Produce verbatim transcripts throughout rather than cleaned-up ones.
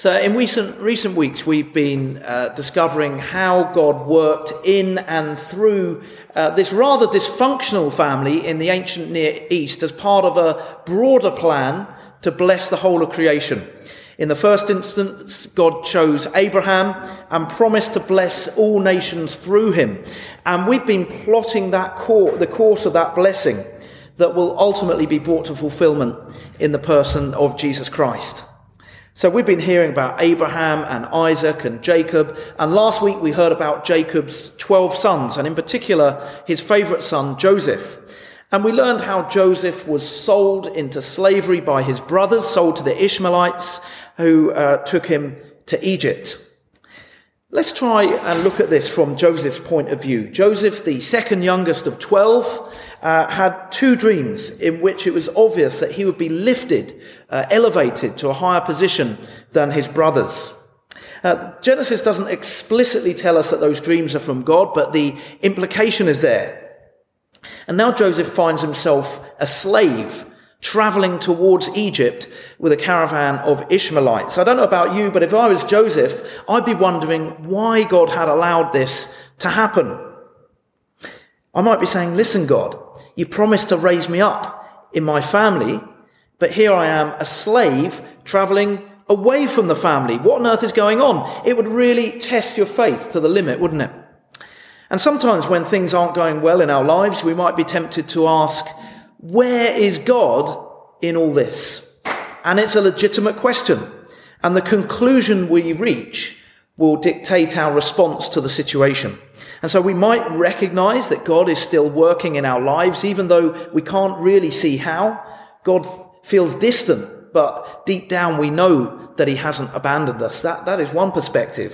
So in recent, recent weeks, we've been uh, discovering how God worked in and through uh, this rather dysfunctional family in the ancient Near East as part of a broader plan to bless the whole of creation. In the first instance, God chose Abraham and promised to bless all nations through him. And we've been plotting that cor- the course of that blessing that will ultimately be brought to fulfillment in the person of Jesus Christ. So we've been hearing about Abraham and Isaac and Jacob, and last week we heard about Jacob's twelve sons, and in particular his favourite son Joseph. And we learned how Joseph was sold into slavery by his brothers, sold to the Ishmaelites, who uh, took him to Egypt. Let's try and look at this from Joseph's point of view. Joseph, the second youngest of twelve, Uh, had two dreams in which it was obvious that he would be lifted, uh, elevated to a higher position than his brothers. Uh, Genesis doesn't explicitly tell us that those dreams are from God, but the implication is there. And now Joseph finds himself a slave, traveling towards Egypt with a caravan of Ishmaelites. I don't know about you, but if I was Joseph, I'd be wondering why God had allowed this to happen. I might be saying, listen, God, you promised to raise me up in my family, but here I am, a slave, travelling away from the family. What on earth is going on? It would really test your faith to the limit, wouldn't it? And sometimes when things aren't going well in our lives, we might be tempted to ask, where is God in all this? And it's a legitimate question. And the conclusion we reach will dictate our response to the situation. And so we might recognize that God is still working in our lives, even though we can't really see how. God feels distant, but deep down we know that he hasn't abandoned us. That, that is one perspective.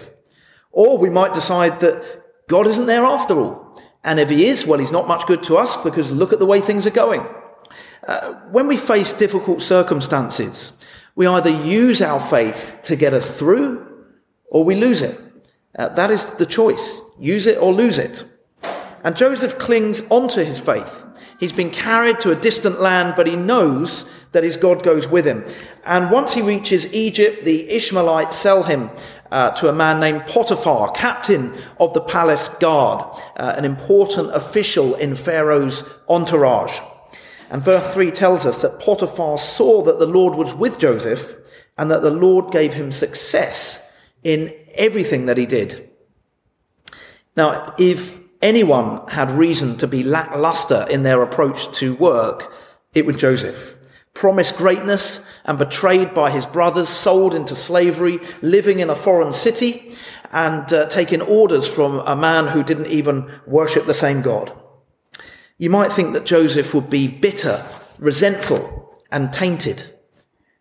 Or we might decide that God isn't there after all. And if he is, well, he's not much good to us because look at the way things are going. Uh, when we face difficult circumstances, we either use our faith to get us through or we lose it. Uh, that is the choice. Use it or lose it. And Joseph clings onto his faith. He's been carried to a distant land, but he knows that his God goes with him. And once he reaches Egypt, the Ishmaelites sell him uh, to a man named Potiphar, captain of the palace guard, uh, an important official in Pharaoh's entourage. And verse three tells us that Potiphar saw that the Lord was with Joseph and that the Lord gave him success in everything that he did. Now, if anyone had reason to be lackluster in their approach to work, it was Joseph. Promised greatness and betrayed by his brothers, sold into slavery, living in a foreign city, and uh, taking orders from a man who didn't even worship the same God. You might think that Joseph would be bitter, resentful, and tainted,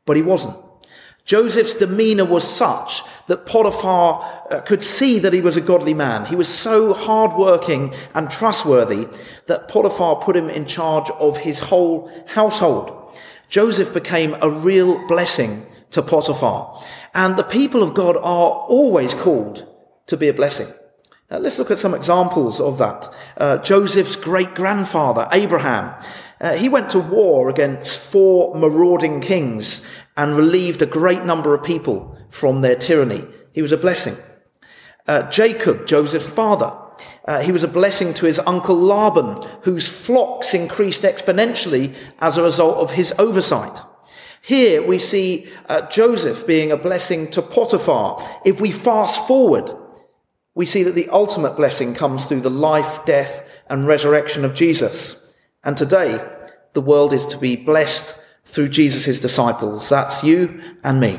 but he wasn't. Joseph's demeanour was such that Potiphar could see that he was a godly man. He was so hardworking and trustworthy that Potiphar put him in charge of his whole household. Joseph became a real blessing to Potiphar. And the people of God are always called to be a blessing. Now, let's look at some examples of that. Uh, Joseph's great-grandfather, Abraham, Uh, he went to war against four marauding kings and relieved a great number of people from their tyranny. He was a blessing. Uh, Jacob, Joseph's father, uh, he was a blessing to his uncle Laban, whose flocks increased exponentially as a result of his oversight. Here we see uh, Joseph being a blessing to Potiphar. If we fast forward, we see that the ultimate blessing comes through the life, death, and resurrection of Jesus. And today, the world is to be blessed through Jesus' disciples. That's you and me.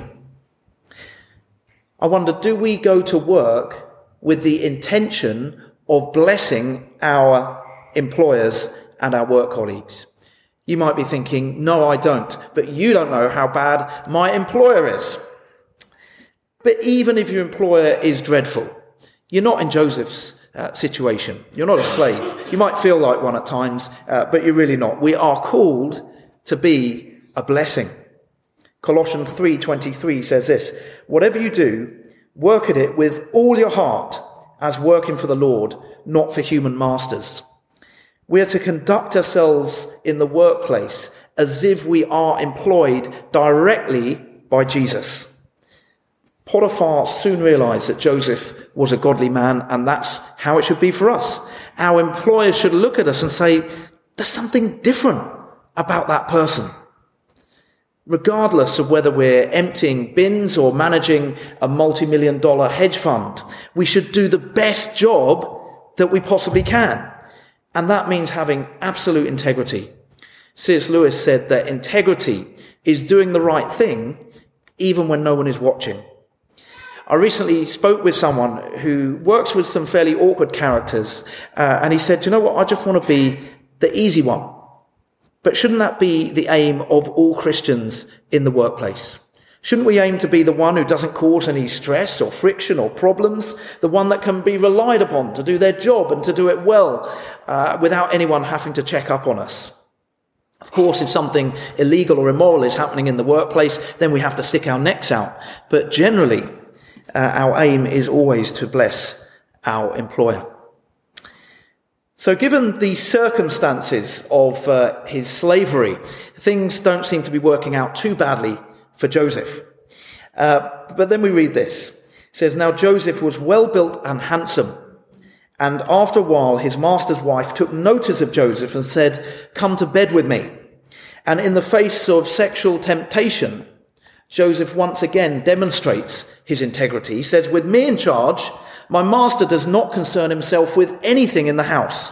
I wonder, do we go to work with the intention of blessing our employers and our work colleagues? You might be thinking, no, I don't. But you don't know how bad my employer is. But even if your employer is dreadful, you're not in Joseph's Uh, situation. You're not a slave. You might feel like one at times, uh, but you're really not. We are called to be a blessing. Colossians three twenty-three says this, whatever you do, work at it with all your heart as working for the Lord, not for human masters. We are to conduct ourselves in the workplace as if we are employed directly by Jesus. Potiphar soon realized that Joseph was a godly man, and that's how it should be for us. Our employers should look at us and say, there's something different about that person. Regardless of whether we're emptying bins or managing a multi-million dollar hedge fund, we should do the best job that we possibly can. And that means having absolute integrity. C S Lewis said that integrity is doing the right thing even when no one is watching. I recently spoke with someone who works with some fairly awkward characters, uh, and he said, you know what, I just want to be the easy one. But shouldn't that be the aim of all Christians in the workplace? Shouldn't we aim to be the one who doesn't cause any stress or friction or problems, the one that can be relied upon to do their job and to do it well, uh, without anyone having to check up on us? Of course, if something illegal or immoral is happening in the workplace, then we have to stick our necks out. But generally, uh, our aim is always to bless our employer. So given the circumstances of uh, his slavery, things don't seem to be working out too badly for Joseph. Uh, but then we read this. It says, now Joseph was well built and handsome. And after a while, his master's wife took notice of Joseph and said, come to bed with me. And in the face of sexual temptation, Joseph once again demonstrates his integrity. He says, with me in charge, my master does not concern himself with anything in the house.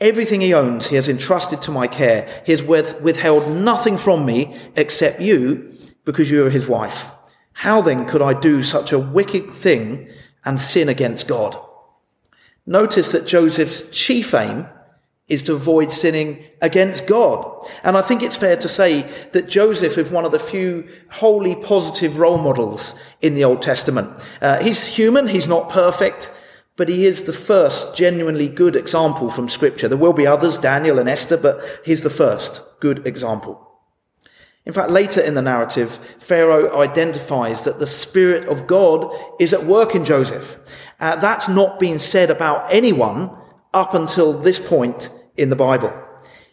Everything he owns, he has entrusted to my care. He has withheld nothing from me except you, because you are his wife. How then could I do such a wicked thing and sin against God? Notice that Joseph's chief aim is to avoid sinning against God. And I think it's fair to say that Joseph is one of the few wholly positive role models in the Old Testament. Uh, he's human, he's not perfect, but he is the first genuinely good example from Scripture. There will be others, Daniel and Esther, but he's the first good example. In fact, later in the narrative, Pharaoh identifies that the Spirit of God is at work in Joseph. Uh, that's not been said about anyone up until this point in the Bible.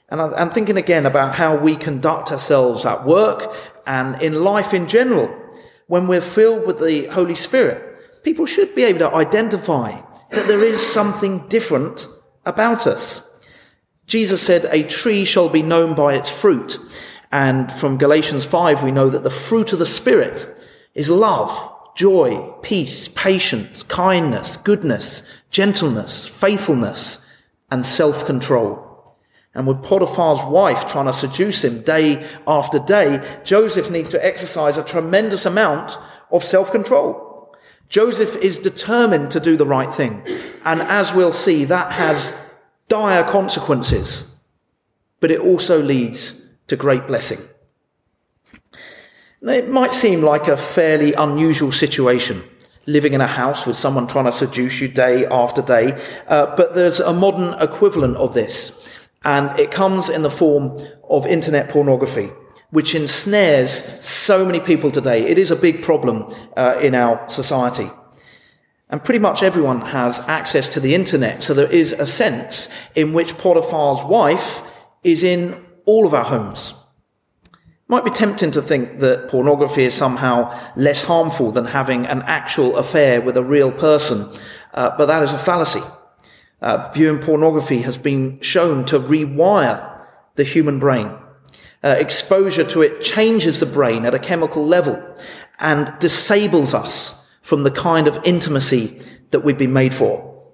And I'm thinking again about how we conduct ourselves at work and in life in general. When we're filled with the Holy Spirit, people should be able to identify that there is something different about us. Jesus said, a tree shall be known by its fruit. And from Galatians five, we know that the fruit of the Spirit is love, joy, peace, patience, kindness, goodness, gentleness, faithfulness, and self-control. And with Potiphar's wife trying to seduce him day after day, Joseph needs to exercise a tremendous amount of self-control. Joseph is determined to do the right thing. And as we'll see, that has dire consequences. But it also leads to great blessing. Now, it might seem like a fairly unusual situation, living in a house with someone trying to seduce you day after day, uh, but there's a modern equivalent of this, and it comes in the form of internet pornography, which ensnares so many people today. It is a big problem uh, in our society. And pretty much everyone has access to the internet, so there is a sense in which Potiphar's wife is in all of our homes. It might be tempting to think that pornography is somehow less harmful than having an actual affair with a real person, uh, but that is a fallacy. Uh, viewing pornography has been shown to rewire the human brain. Uh, exposure to it changes the brain at a chemical level and disables us from the kind of intimacy that we've been made for.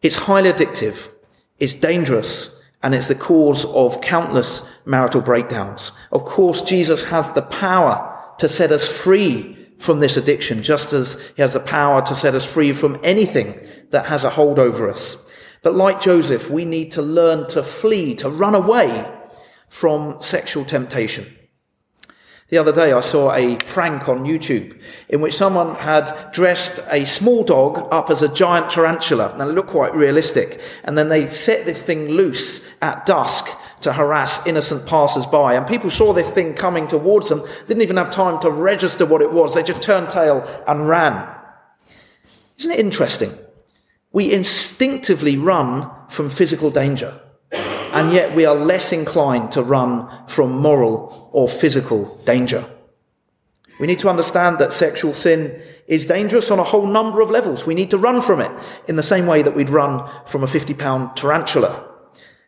It's highly addictive, it's dangerous, and it's the cause of countless marital breakdowns. Of course, Jesus has the power to set us free from this addiction, just as he has the power to set us free from anything that has a hold over us. But like Joseph, we need to learn to flee, to run away from sexual temptation. The other day I saw a prank on YouTube in which someone had dressed a small dog up as a giant tarantula, and it looked quite realistic, and then they set this thing loose at dusk to harass innocent passers-by, and people saw this thing coming towards them, didn't even have time to register what it was, they just turned tail and ran. Isn't it interesting? We instinctively run from physical danger, and yet we are less inclined to run from moral or physical danger. We need to understand that sexual sin is dangerous on a whole number of levels. We need to run from it in the same way that we'd run from a fifty-pound tarantula.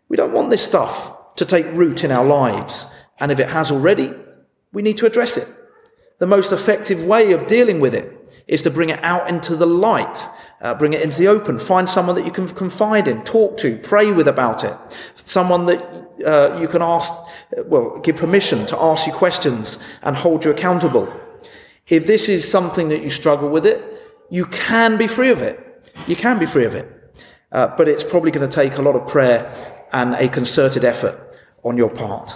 We don't want this stuff to take root in our lives. And if it has already, we need to address it. The most effective way of dealing with it is to bring it out into the light, uh, bring it into the open, find someone that you can confide in, talk to, pray with about it, someone that uh, you can ask, well, give permission to ask you questions and hold you accountable. If this is something that you struggle with it, you can be free of it. You can be free of it. Uh, but it's probably going to take a lot of prayer and a concerted effort on your part.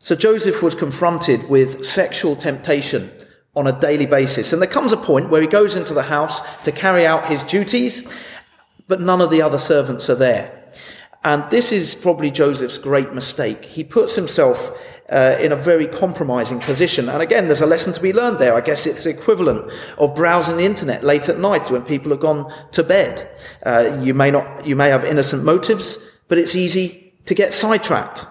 So Joseph was confronted with sexual temptation on a daily basis. And there comes a point where he goes into the house to carry out his duties, but none of the other servants are there. And this is probably Joseph's great mistake. He puts himself uh, in a very compromising position. And again, there's a lesson to be learned there. I guess it's the equivalent of browsing the internet late at night when people have gone to bed. Uh, you may not, you may have innocent motives, but it's easy to get sidetracked.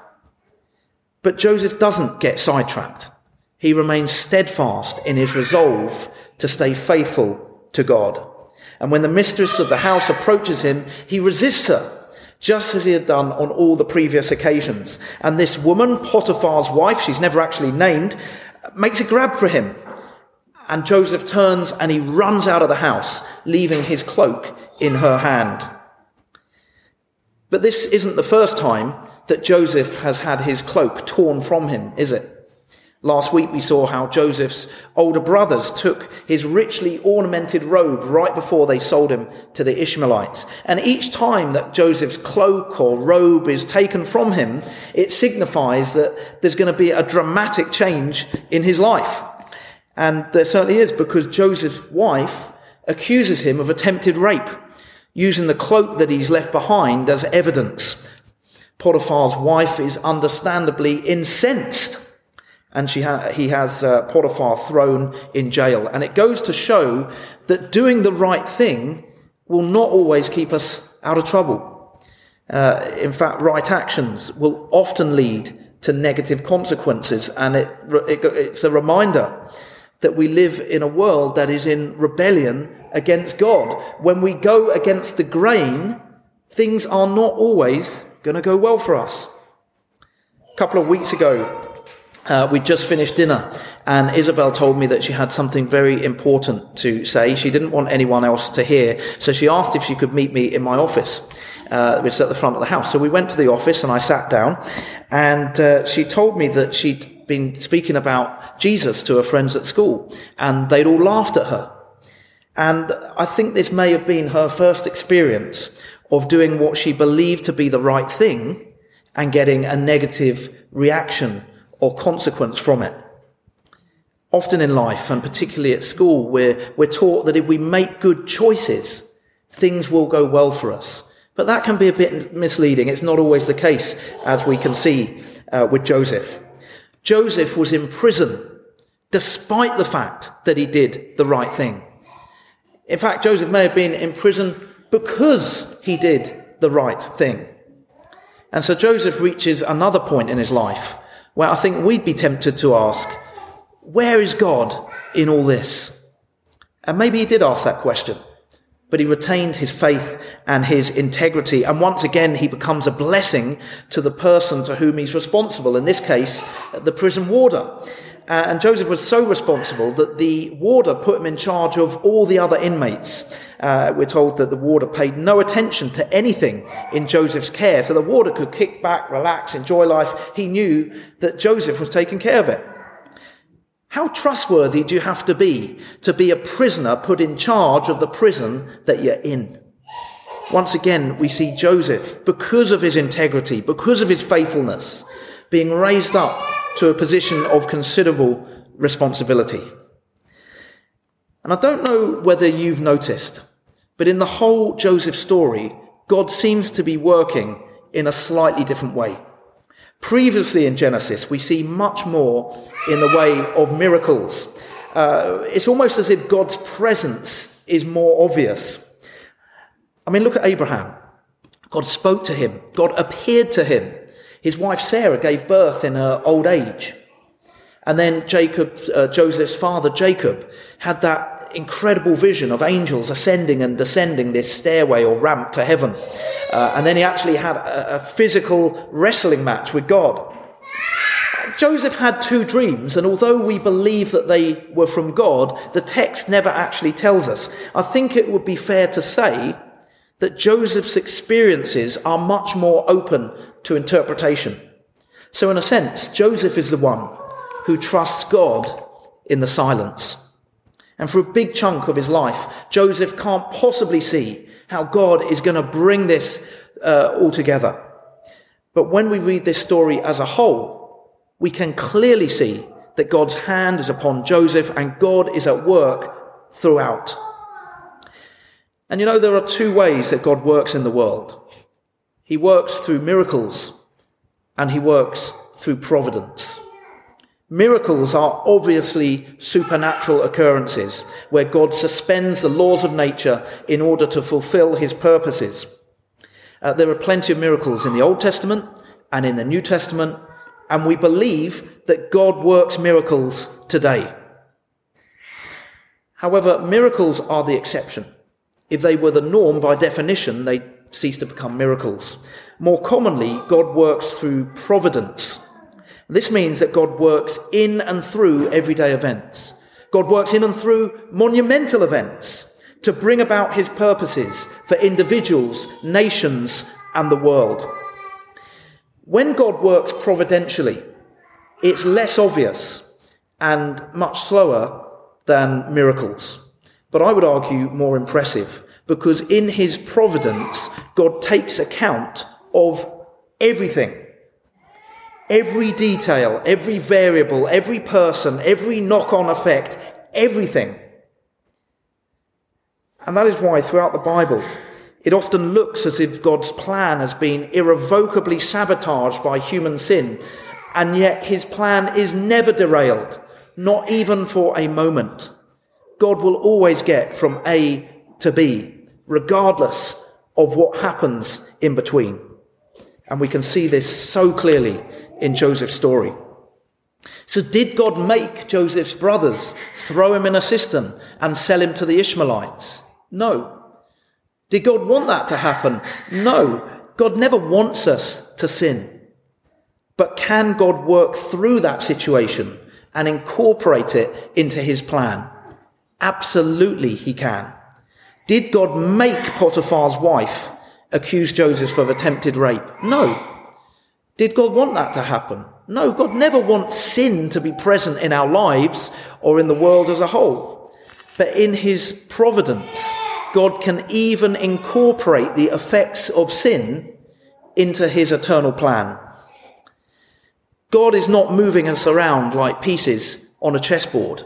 But Joseph doesn't get sidetracked. He remains steadfast in his resolve to stay faithful to God. And when the mistress of the house approaches him, he resists her, just as he had done on all the previous occasions. And this woman, Potiphar's wife, she's never actually named, makes a grab for him. And Joseph turns and he runs out of the house, leaving his cloak in her hand. But this isn't the first time that Joseph has had his cloak torn from him, is it? Last week we saw how Joseph's older brothers took his richly ornamented robe right before they sold him to the Ishmaelites. And each time that Joseph's cloak or robe is taken from him, it signifies that there's going to be a dramatic change in his life. And there certainly is, because Joseph's wife accuses him of attempted rape, using the cloak that he's left behind as evidence. Potiphar's wife is understandably incensed, and she ha- he has uh, Potiphar thrown in jail. And it goes to show that doing the right thing will not always keep us out of trouble. Uh, in fact, right actions will often lead to negative consequences. And it, it, it's a reminder that we live in a world that is in rebellion against God. When we go against the grain, things are not always going to go well for us. A couple of weeks ago, Uh, we just finished dinner, and Isabel told me that she had something very important to say. She didn't want anyone else to hear, so she asked if she could meet me in my office, uh, which is at the front of the house. So we went to the office, and I sat down, and uh, she told me that she'd been speaking about Jesus to her friends at school, and they'd all laughed at her. And I think this may have been her first experience of doing what she believed to be the right thing and getting a negative reaction or consequence from it. Often in life, and particularly at school, we're, we're taught that if we make good choices, things will go well for us. But that can be a bit misleading. It's not always the case, as we can see uh, with Joseph. Joseph was in prison despite the fact that he did the right thing. In fact, Joseph may have been in prison because he did the right thing. And so Joseph reaches another point in his life where I think we'd be tempted to ask, where is God in all this? And maybe he did ask that question, but he retained his faith and his integrity. And once again, he becomes a blessing to the person to whom he's responsible, in this case, the prison warder. Uh, and Joseph was so responsible that the warder put him in charge of all the other inmates. Uh, we're told that the warder paid no attention to anything in Joseph's care. So the warder could kick back, relax, enjoy life. He knew that Joseph was taking care of it. How trustworthy do you have to be to be a prisoner put in charge of the prison that you're in? Once again, we see Joseph, because of his integrity, because of his faithfulness, being raised up to a position of considerable responsibility. And I don't know whether you've noticed, but in the whole Joseph story, God seems to be working in a slightly different way. Previously in Genesis, we see much more in the way of miracles. Uh, it's almost as if God's presence is more obvious. I mean, look at Abraham. God spoke to him. God appeared to him. His wife Sarah gave birth in her old age. And then Jacob, uh, Joseph's father, Jacob, had that incredible vision of angels ascending and descending this stairway or ramp to heaven. Uh, and then he actually had a, a physical wrestling match with God. Joseph had two dreams, and although we believe that they were from God, the text never actually tells us. I think it would be fair to say that Joseph's experiences are much more open to interpretation. So in a sense, Joseph is the one who trusts God in the silence. And for a big chunk of his life, Joseph can't possibly see how God is going to bring this uh, all together. But when we read this story as a whole, we can clearly see that God's hand is upon Joseph and God is at work throughout. And you know, there are two ways that God works in the world. He works through miracles and he works through providence. Miracles are obviously supernatural occurrences where God suspends the laws of nature in order to fulfill his purposes. Uh, there are plenty of miracles in the Old Testament and in the New Testament, and we believe that God works miracles today. However, miracles are the exception. If they were the norm, by definition, they cease to become miracles. More commonly, God works through providence. This means that God works in and through everyday events. God works in and through monumental events to bring about his purposes for individuals, nations, and the world. When God works providentially, it's less obvious and much slower than miracles. But I would argue more impressive, because in his providence, God takes account of everything. Every detail, every variable, every person, every knock-on effect, everything. And that is why throughout the Bible, it often looks as if God's plan has been irrevocably sabotaged by human sin, and yet his plan is never derailed, not even for a moment. God will always get from A to B, regardless of what happens in between. And we can see this so clearly in Joseph's story. So did God make Joseph's brothers throw him in a cistern and sell him to the Ishmaelites? No. Did God want that to happen? No. God never wants us to sin. But can God work through that situation and incorporate it into his plan? Absolutely he can. Did God make Potiphar's wife accuse Joseph of attempted rape? No. Did God want that to happen? No, God never wants sin to be present in our lives or in the world as a whole. But in his providence, God can even incorporate the effects of sin into his eternal plan. God is not moving us around like pieces on a chessboard.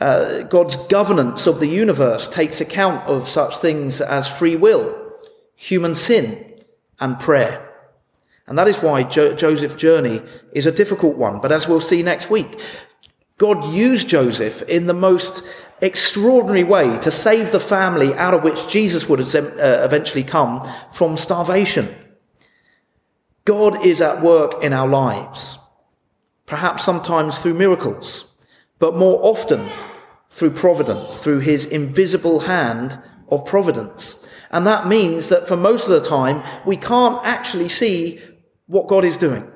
Uh, God's governance of the universe takes account of such things as free will, human sin, and prayer. And that is why jo- Joseph's journey is a difficult one. But as we'll see next week, God used Joseph in the most extraordinary way to save the family out of which Jesus would eventually come from starvation. God is at work in our lives, perhaps sometimes through miracles, but more often through providence, through his invisible hand of providence. And that means that for most of the time, we can't actually see what God is doing.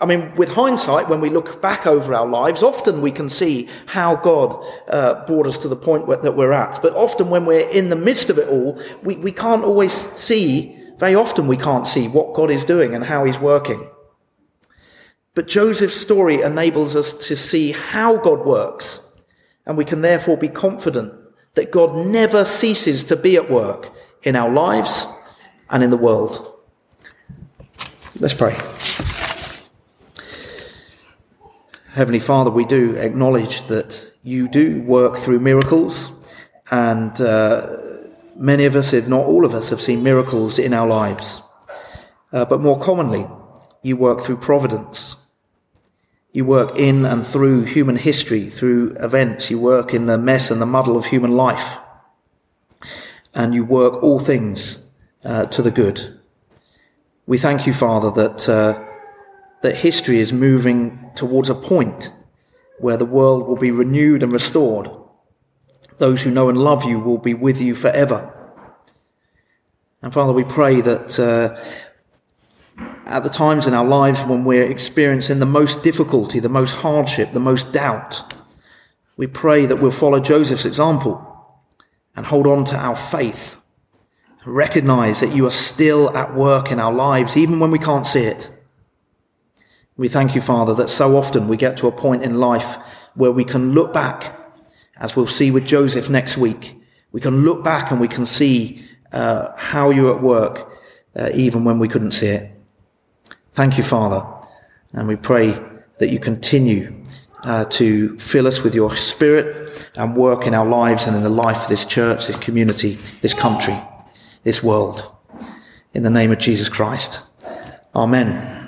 I mean, with hindsight, when we look back over our lives, often we can see how God uh, brought us to the point where, that we're at. But often when we're in the midst of it all, we, we can't always see, very often we can't see what God is doing and how he's working. But Joseph's story enables us to see how God works, and we can therefore be confident that God never ceases to be at work in our lives and in the world. Let's pray. Heavenly Father, we do acknowledge that you do work through miracles, and uh, many of us, if not all of us, have seen miracles in our lives. Uh, but more commonly, you work through providence. You work in and through human history, through events. You work in the mess and the muddle of human life. And you work all things uh, to the good. We thank you, Father, that uh, that history is moving towards a point where the world will be renewed and restored. Those who know and love you will be with you forever. And Father, we pray that uh, at the times in our lives when we're experiencing the most difficulty, the most hardship, the most doubt, we pray that we'll follow Joseph's example and hold on to our faith. Recognize that you are still at work in our lives, even when we can't see it. We thank you, Father, that so often we get to a point in life where we can look back, as we'll see with Joseph next week. We can look back and we can see uh, how you're at work, uh, even when we couldn't see it. Thank you, Father, and we pray that you continue uh, to fill us with your Spirit and work in our lives and in the life of this church, this community, this country, this world. In the name of Jesus Christ. Amen.